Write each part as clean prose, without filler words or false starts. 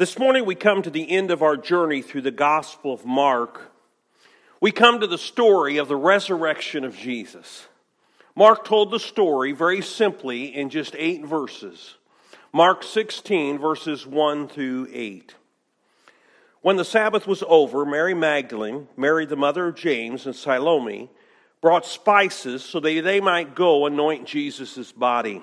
This morning we come to the end of our journey through the Gospel of Mark. We come to the story of the resurrection of Jesus. Mark told the story very simply in just 8 verses. Mark 16, verses 1 through 8. When the Sabbath was over, Mary Magdalene, Mary the mother of James, and Salome brought spices so that they might go anoint Jesus' body.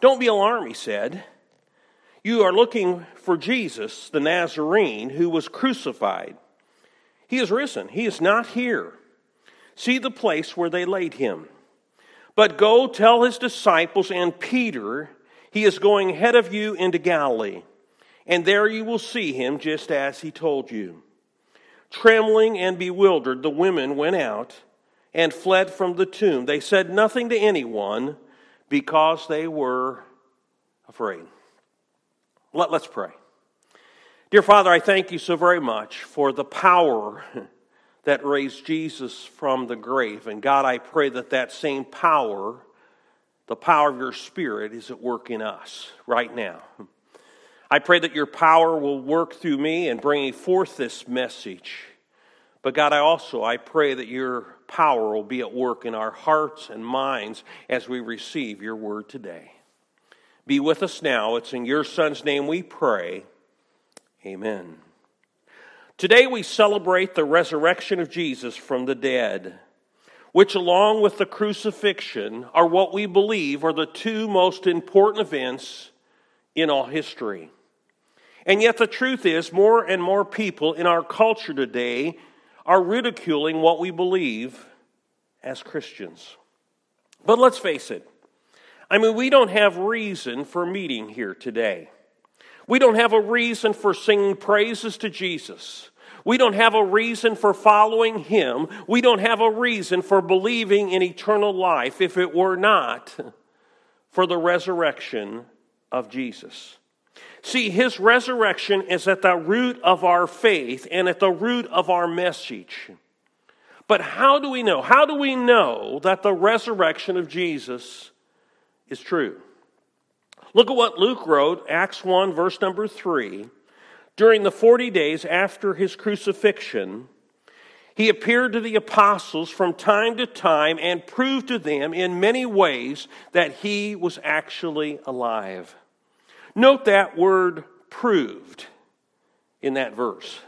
"Don't be alarmed," he said. "You are looking for Jesus, the Nazarene, who was crucified. He is risen. He is not here. See the place where they laid him. But go tell his disciples and Peter, he is going ahead of you into Galilee, and there you will see him just as he told you." Trembling and bewildered, the women went out and fled from the tomb. They said nothing to anyone because they were afraid. Let's pray. Dear Father, I thank you so very much for the power that raised Jesus from the grave. And God, I pray that that same power, the power of your Spirit, is at work in us right now. I pray that your power will work through me in bringing forth this message. But God, I pray that your power will be at work in our hearts and minds as we receive your word today. Be with us now. It's in your Son's name we pray. Amen. Today we celebrate the resurrection of Jesus from the dead, which along with the crucifixion are what we believe are the two most important events in all history. And yet the truth is, more and more people in our culture today are ridiculing what we believe as Christians. But let's face it, we don't have reason for meeting here today. We don't have a reason for singing praises to Jesus. We don't have a reason for following him. We don't have a reason for believing in eternal life if it were not for the resurrection of Jesus. See, his resurrection is at the root of our faith and at the root of our message. But how do we know? How do we know that the resurrection of Jesus is true? Look at what Luke wrote, Acts 1, verse number 3. During the 40 days after his crucifixion, he appeared to the apostles from time to time and proved to them in many ways that he was actually alive. Note that word "proved" in that verse.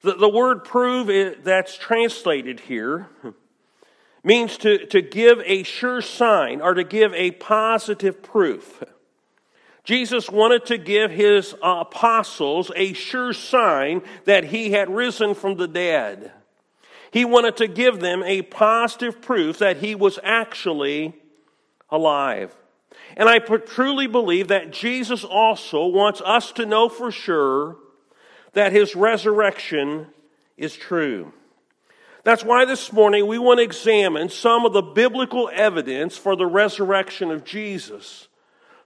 The word "prove" that's translated here means to give a sure sign or to give a positive proof. Jesus wanted to give his apostles a sure sign that he had risen from the dead. He wanted to give them a positive proof that he was actually alive. And I truly believe that Jesus also wants us to know for sure that his resurrection is true. That's why this morning we want to examine some of the biblical evidence for the resurrection of Jesus.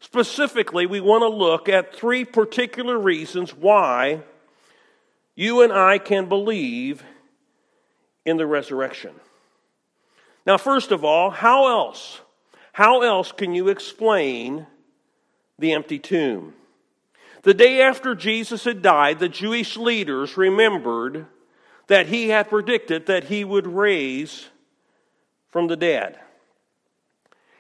Specifically, we want to look at 3 particular reasons why you and I can believe in the resurrection. Now, first of all, how else can you explain the empty tomb? The day after Jesus had died, the Jewish leaders remembered that he had predicted that he would raise from the dead.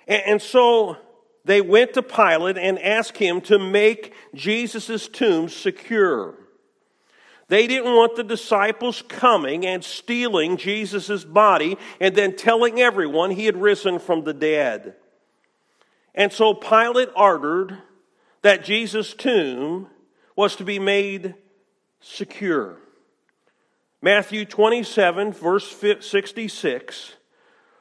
And so they went to Pilate and asked him to make Jesus' tomb secure. They didn't want the disciples coming and stealing Jesus' body and then telling everyone he had risen from the dead. And so Pilate ordered that Jesus' tomb was to be made secure. Matthew 27, verse 66,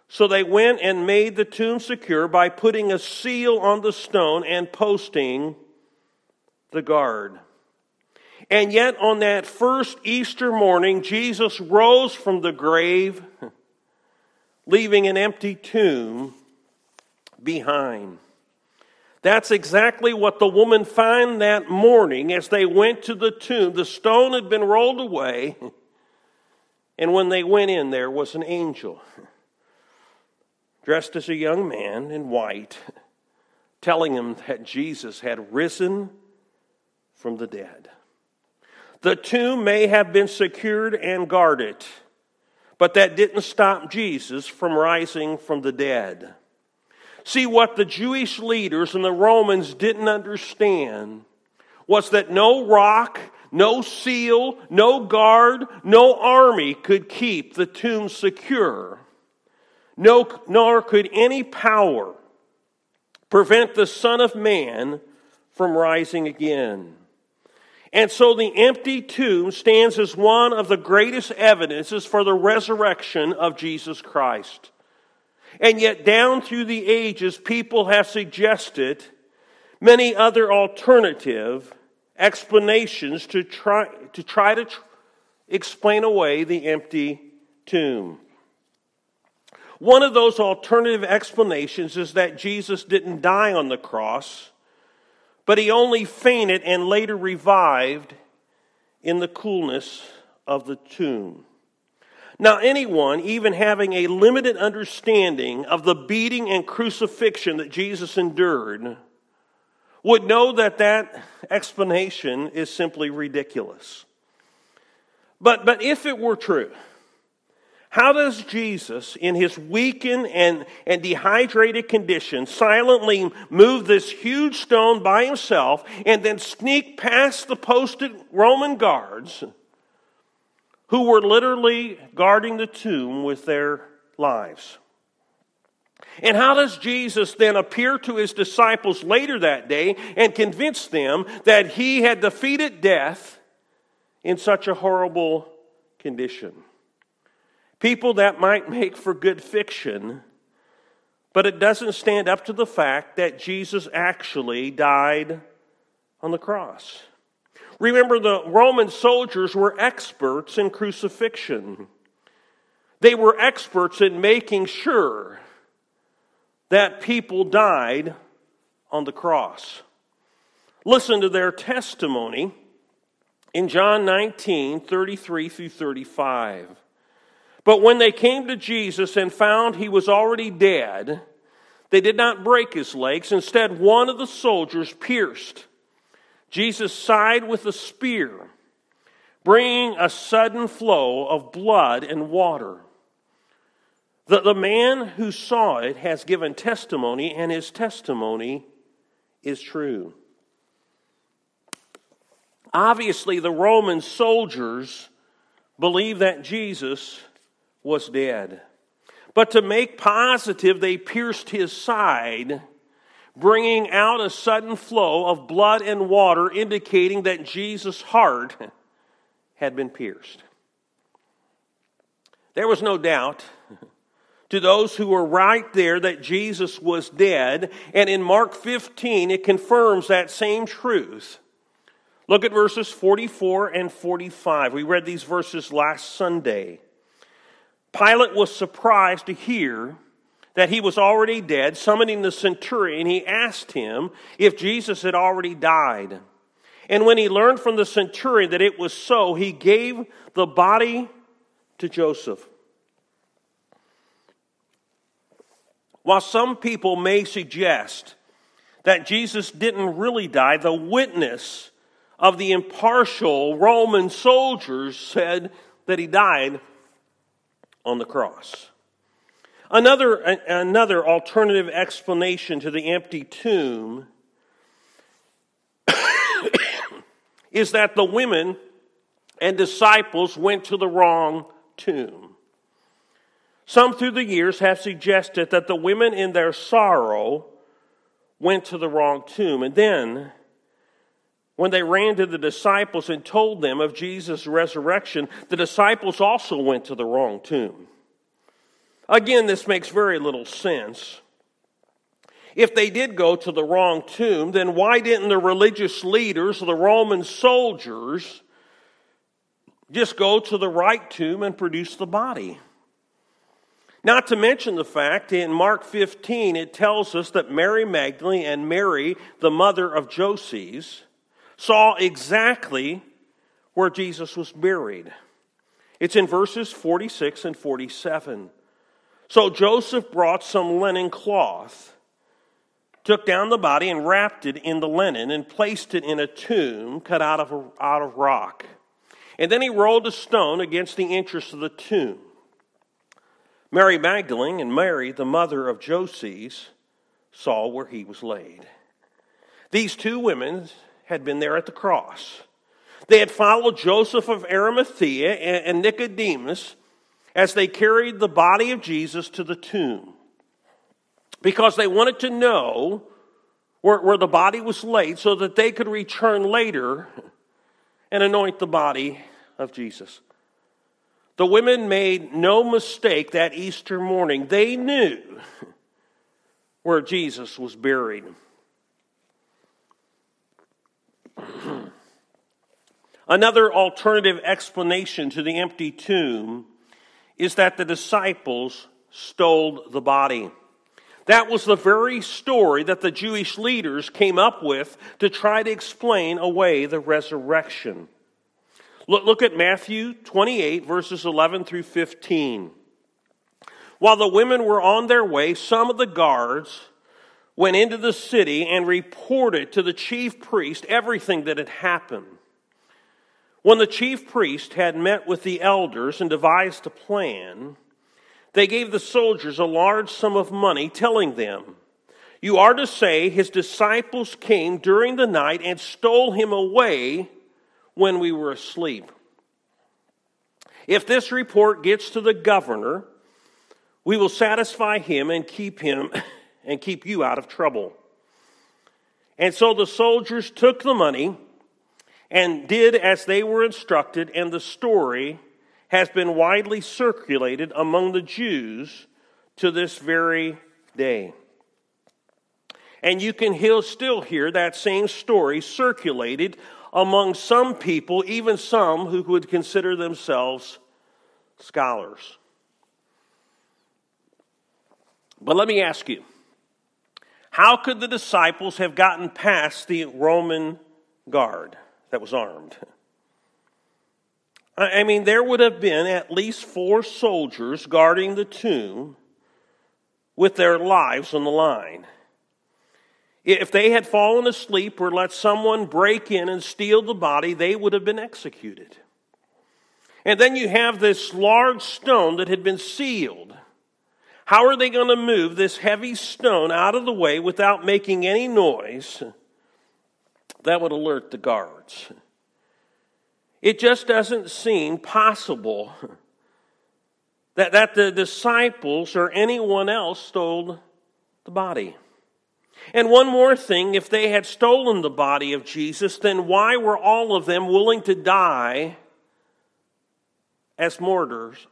"So they went and made the tomb secure by putting a seal on the stone and posting the guard." And yet on that first Easter morning, Jesus rose from the grave, leaving an empty tomb behind. That's exactly what the woman found that morning as they went to the tomb. The stone had been rolled away, and when they went in, there was an angel dressed as a young man in white, telling him that Jesus had risen from the dead. The tomb may have been secured and guarded, but that didn't stop Jesus from rising from the dead. See, what the Jewish leaders and the Romans didn't understand was that no rock, no seal, no guard, no army could keep the tomb secure. Nor could any power prevent the Son of Man from rising again. And so the empty tomb stands as one of the greatest evidences for the resurrection of Jesus Christ. And yet down through the ages, people have suggested many other alternative explanations to explain away the empty tomb. One of those alternative explanations is that Jesus didn't die on the cross, but he only fainted and later revived in the coolness of the tomb. Now, anyone, even having a limited understanding of the beating and crucifixion that Jesus endured, would know that that explanation is simply ridiculous. But if it were true, how does Jesus, in his weakened and dehydrated condition, silently move this huge stone by himself and then sneak past the posted Roman guards who were literally guarding the tomb with their lives? And how does Jesus then appear to his disciples later that day and convince them that he had defeated death in such a horrible condition? People, that might make for good fiction, but it doesn't stand up to the fact that Jesus actually died on the cross. Remember, the Roman soldiers were experts in crucifixion. They were experts in making sure that people died on the cross. Listen to their testimony in John 19, 33 through 35. But when they came to Jesus and found he was already dead, they did not break his legs. Instead, one of the soldiers pierced Jesus' side with a spear, bringing a sudden flow of blood and water. The man who saw it has given testimony, and his testimony is true. Obviously, the Roman soldiers believed that Jesus was dead. But to make positive, they pierced his side, bringing out a sudden flow of blood and water, indicating that Jesus' heart had been pierced. There was no doubt to those who were right there that Jesus was dead, and in Mark 15, it confirms that same truth. Look at verses 44 and 45. We read these verses last Sunday. Pilate was surprised to hear that he was already dead. Summoning the centurion, he asked him if Jesus had already died. And when he learned from the centurion that it was so, he gave the body to Joseph. While some people may suggest that Jesus didn't really die, the witness of the impartial Roman soldiers said that he died on the cross. Another alternative explanation to the empty tomb is that the women and disciples went to the wrong tomb. Some through the years have suggested that the women in their sorrow went to the wrong tomb. And then, when they ran to the disciples and told them of Jesus' resurrection, the disciples also went to the wrong tomb. Again, this makes very little sense. If they did go to the wrong tomb, then why didn't the religious leaders, the Roman soldiers, just go to the right tomb and produce the body? Not to mention the fact in Mark 15, it tells us that Mary Magdalene and Mary, the mother of Joses, saw exactly where Jesus was buried. It's in verses 46 and 47. So Joseph brought some linen cloth, took down the body and wrapped it in the linen and placed it in a tomb cut out of rock. And then he rolled a stone against the entrance of the tomb. Mary Magdalene and Mary, the mother of Joses, saw where he was laid. These two women had been there at the cross. They had followed Joseph of Arimathea and Nicodemus as they carried the body of Jesus to the tomb, because they wanted to know where the body was laid so that they could return later and anoint the body of Jesus. The women made no mistake that Easter morning. They knew where Jesus was buried. Another alternative explanation to the empty tomb is that the disciples stole the body. That was the very story that the Jewish leaders came up with to try to explain away the resurrection. Look at Matthew 28, verses 11 through 15. While the women were on their way, some of the guards went into the city and reported to the chief priest everything that had happened. When the chief priest had met with the elders and devised a plan, they gave the soldiers a large sum of money, telling them, "You are to say his disciples came during the night and stole him away when we were asleep. If this report gets to the governor, we will satisfy him and keep you out of trouble." And so the soldiers took the money and did as they were instructed, and the story has been widely circulated among the Jews to this very day. And you can still hear that same story circulated among some people, even some who would consider themselves scholars. But let me ask you, how could the disciples have gotten past the Roman guard that was armed? I mean, there would have been at least 4 soldiers guarding the tomb with their lives on the line. If they had fallen asleep or let someone break in and steal the body, they would have been executed. And then you have this large stone that had been sealed. How are they going to move this heavy stone out of the way without making any noise that would alert the guards? It just doesn't seem possible that the disciples or anyone else stole the body. And one more thing, if they had stolen the body of Jesus, then why were all of them willing to die as martyrs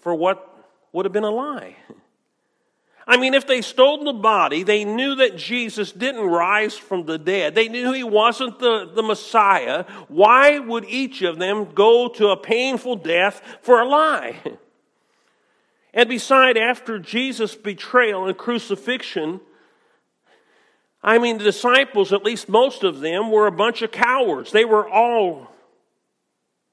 for what would have been a lie? I mean, if they stole the body, they knew that Jesus didn't rise from the dead. They knew he wasn't the Messiah. Why would each of them go to a painful death for a lie? And beside, after Jesus' betrayal and crucifixion, I mean, the disciples, at least most of them, were a bunch of cowards. They have all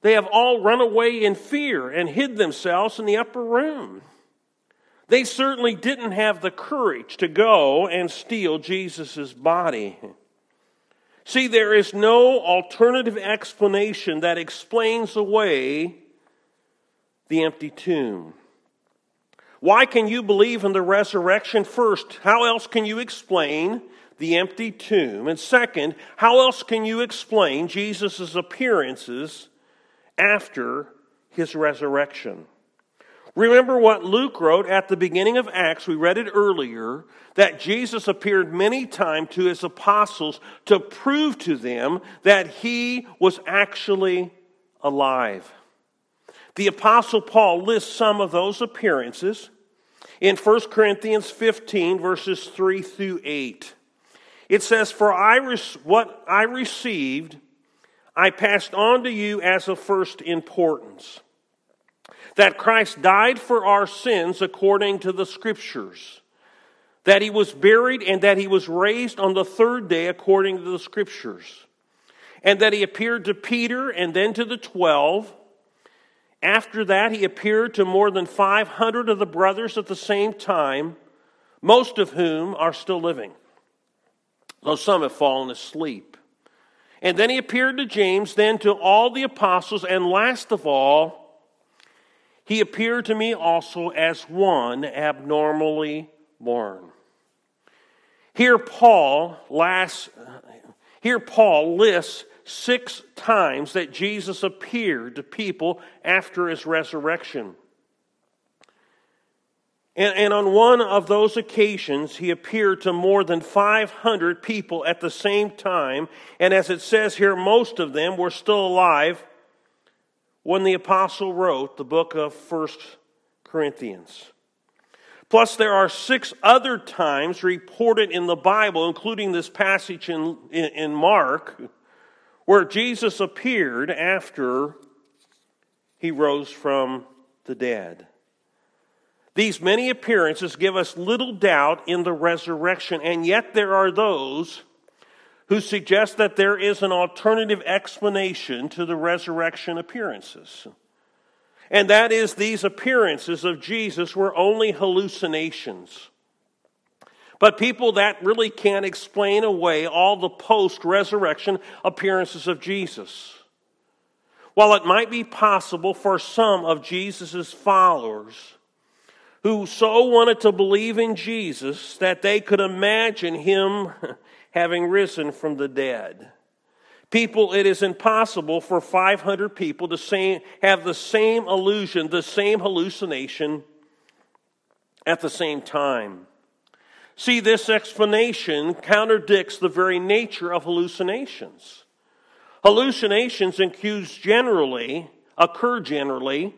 run away in fear and hid themselves in the upper room. They certainly didn't have the courage to go and steal Jesus' body. See, there is no alternative explanation that explains away the empty tomb. Why can you believe in the resurrection? First, how else can you explain the empty tomb? And second, how else can you explain Jesus' appearances after his resurrection? Remember what Luke wrote at the beginning of Acts, we read it earlier, that Jesus appeared many times to his apostles to prove to them that he was actually alive. The Apostle Paul lists some of those appearances. in 1 Corinthians 15, verses 3 through 8. It says, "For what I received, I passed on to you as of first importance, that Christ died for our sins according to the Scriptures, that he was buried, and that he was raised on the third day according to the Scriptures, and that he appeared to Peter and then to the 12. After that, he appeared to more than 500 of the brothers at the same time, most of whom are still living, though some have fallen asleep. And then he appeared to James, then to all the apostles, and last of all, he appeared to me also as one abnormally born." Here Paul lists 6 times that Jesus appeared to people after his resurrection. And on one of those occasions, he appeared to more than 500 people at the same time. And as it says here, most of them were still alive when the apostle wrote the book of 1 Corinthians. Plus, there are 6 other times reported in the Bible, including this passage in Mark, where Jesus appeared after he rose from the dead. These many appearances give us little doubt in the resurrection, and yet there are those who suggest that there is an alternative explanation to the resurrection appearances. And that is, these appearances of Jesus were only hallucinations. But people that really can't explain away all the post-resurrection appearances of Jesus. While it might be possible for some of Jesus' followers who so wanted to believe in Jesus that they could imagine him having risen from the dead, people, it is impossible for 500 people to have the same illusion, the same hallucination at the same time. See, this explanation contradicts the very nature of hallucinations. Hallucinations occur generally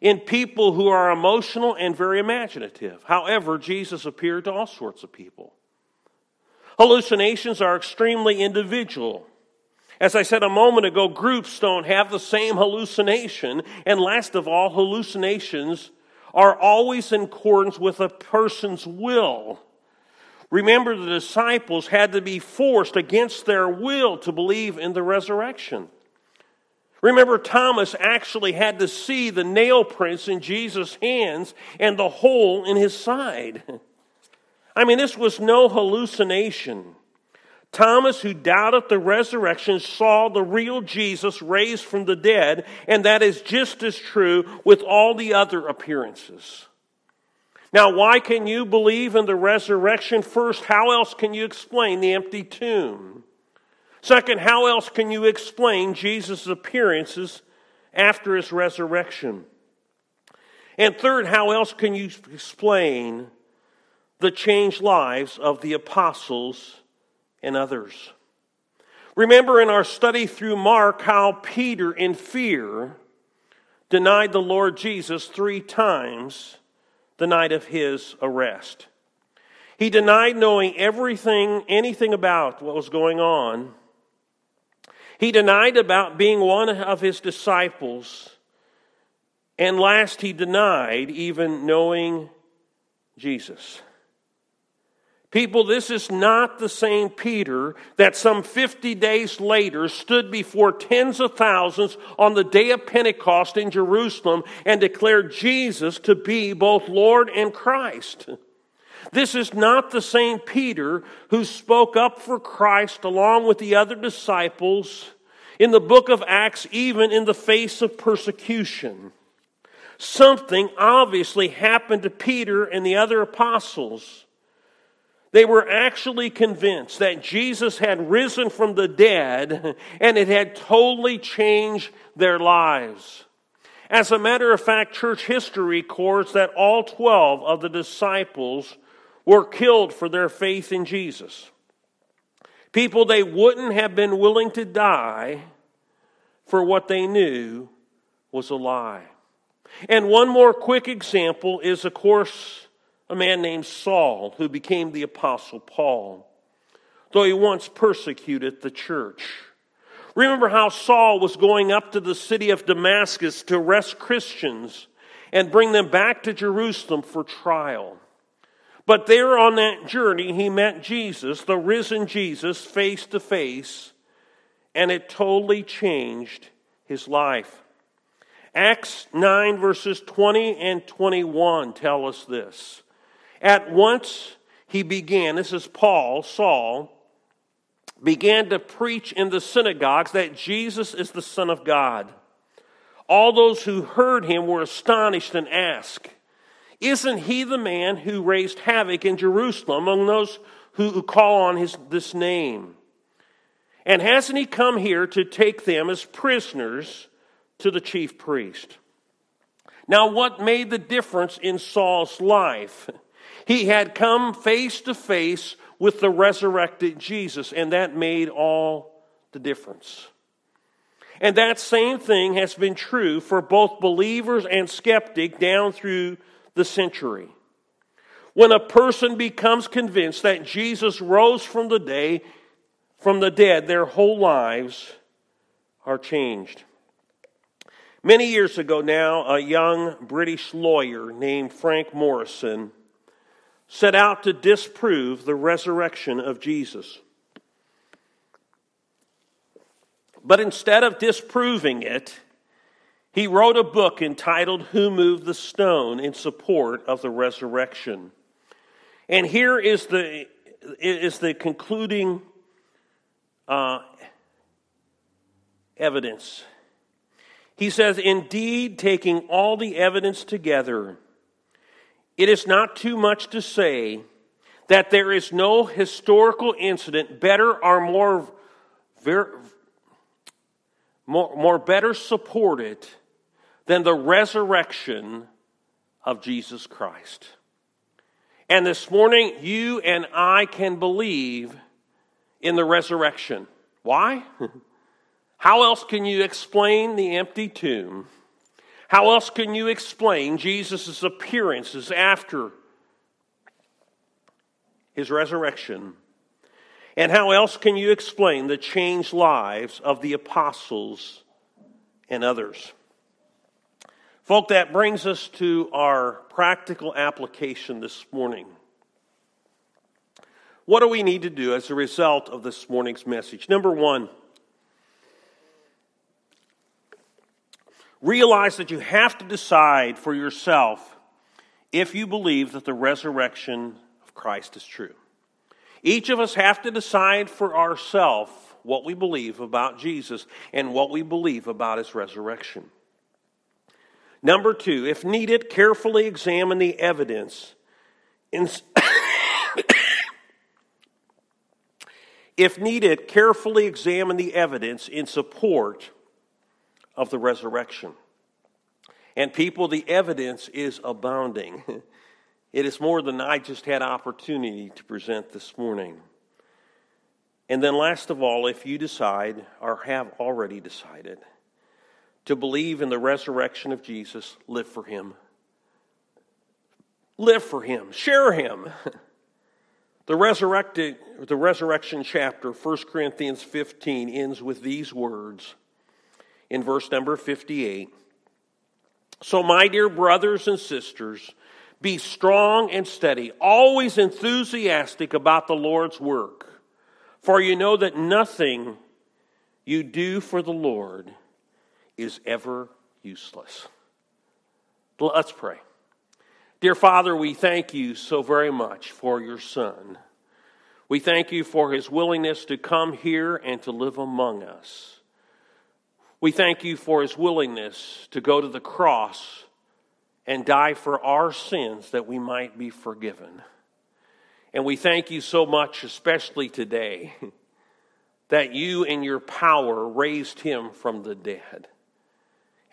in people who are emotional and very imaginative. However, Jesus appeared to all sorts of people. Hallucinations are extremely individual. As I said a moment ago, groups don't have the same hallucination. And last of all, hallucinations are always in accordance with a person's will. Remember, the disciples had to be forced against their will to believe in the resurrection. Remember, Thomas actually had to see the nail prints in Jesus' hands and the hole in his side. I mean, this was no hallucination. Thomas, who doubted the resurrection, saw the real Jesus raised from the dead, and that is just as true with all the other appearances. Now, why can you believe in the resurrection? First, how else can you explain the empty tomb? Second, how else can you explain Jesus' appearances after his resurrection? And third, how else can you explain the changed lives of the apostles and others? Remember in our study through Mark how Peter, in fear, denied the Lord Jesus 3 times the night of his arrest. He denied knowing anything about what was going on. He denied about being one of his disciples. And last, he denied even knowing Jesus. People, this is not the same Peter that some 50 days later stood before tens of thousands on the day of Pentecost in Jerusalem and declared Jesus to be both Lord and Christ. This is not the same Peter who spoke up for Christ along with the other disciples in the book of Acts, even in the face of persecution. Something obviously happened to Peter and the other apostles. They were actually convinced that Jesus had risen from the dead, and it had totally changed their lives. As a matter of fact, church history records that all 12 of the disciples were killed for their faith in Jesus. People, they wouldn't have been willing to die for what they knew was a lie. And one more quick example is, of course, a man named Saul, who became the Apostle Paul, though he once persecuted the church. Remember how Saul was going up to the city of Damascus to arrest Christians and bring them back to Jerusalem for trial. But there on that journey, he met Jesus, the risen Jesus, face to face, and it totally changed his life. Acts 9, verses 20 and 21 tell us this. At once he began, this is Paul, Saul, began to preach in the synagogues that Jesus is the Son of God. All those who heard him were astonished and asked, "Isn't he the man who raised havoc in Jerusalem among those who call on this name? And hasn't he come here to take them as prisoners to the chief priest?" Now, what made the difference in Saul's life? He had come face to face with the resurrected Jesus, and that made all the difference. And that same thing has been true for both believers and skeptics down through the century. When a person becomes convinced that Jesus rose from the dead, their whole lives are changed. Many years ago now, a young British lawyer named Frank Morrison set out to disprove the resurrection of Jesus. But instead of disproving it, he wrote a book entitled Who Moved the Stone in support of the resurrection. And here is the concluding evidence. He says, "Indeed, taking all the evidence together, it is not too much to say that there is no historical incident better or more better supported than the resurrection of Jesus Christ." And this morning, you and I can believe in the resurrection. Why? How else can you explain the empty tomb? How else can you explain Jesus' appearances after his resurrection? And how else can you explain the changed lives of the apostles and others? Folk, that brings us to our practical application this morning. What do we need to do as a result of this morning's message? Number one, realize that you have to decide for yourself if you believe that the resurrection of Christ is true. Each of us have to decide for ourselves what we believe about Jesus and what we believe about his resurrection. Number two, if needed, carefully examine the evidence. If needed, carefully examine the evidence in support of the resurrection. And people, the evidence is abounding. It is more than I just had opportunity to present this morning. And then last of all, if you decide or have already decided to believe in the resurrection of Jesus, live for him. Live for him. Share him. The resurrection chapter, 1 Corinthians 15, ends with these words in verse number 58. "So my dear brothers and sisters, be strong and steady, always enthusiastic about the Lord's work. For you know that nothing you do for the Lord is ever useless." Let's pray. Dear Father, we thank you so very much for your Son. We thank you for his willingness to come here and to live among us. We thank you for his willingness to go to the cross and die for our sins that we might be forgiven. And we thank you so much, especially today, that you in your power raised him from the dead.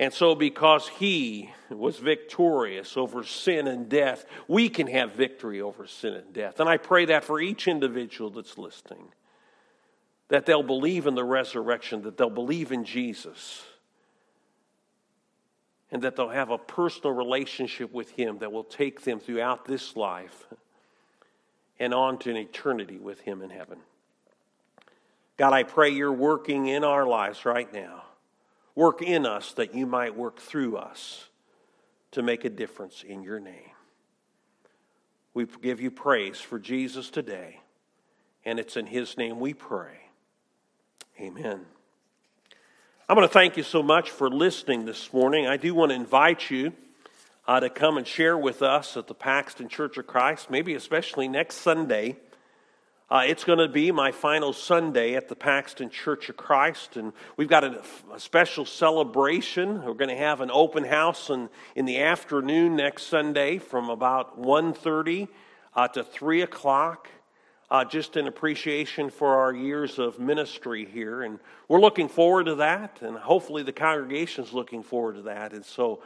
And so because he was victorious over sin and death, we can have victory over sin and death. And I pray that for each individual that's listening, that they'll believe in the resurrection, that they'll believe in Jesus, and that they'll have a personal relationship with him that will take them throughout this life and on to an eternity with him in heaven. God, I pray you're working in our lives right now. Work in us that you might work through us to make a difference in your name. We give you praise for Jesus today, and it's in his name we pray. Amen. I'm going to thank you so much for listening this morning. I do want to invite you to come and share with us at the Paxton Church of Christ, maybe especially next Sunday. It's going to be my final Sunday at the Paxton Church of Christ, and we've got a special celebration. We're going to have an open house in the afternoon next Sunday from about 1:30 to 3 o'clock, just in appreciation for our years of ministry here. And we're looking forward to that, and hopefully the congregation's looking forward to that. And so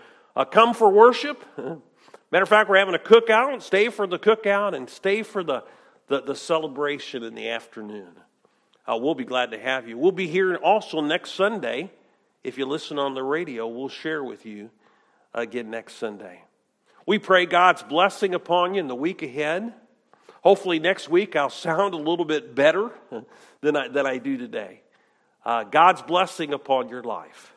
come for worship. Matter of fact, we're having a cookout. Stay for the cookout and stay for the celebration in the afternoon. We'll be glad to have you. We'll be here also next Sunday. If you listen on the radio, we'll share with you again next Sunday. We pray God's blessing upon you in the week ahead. Hopefully next week I'll sound a little bit better than I do today. God's blessing upon your life.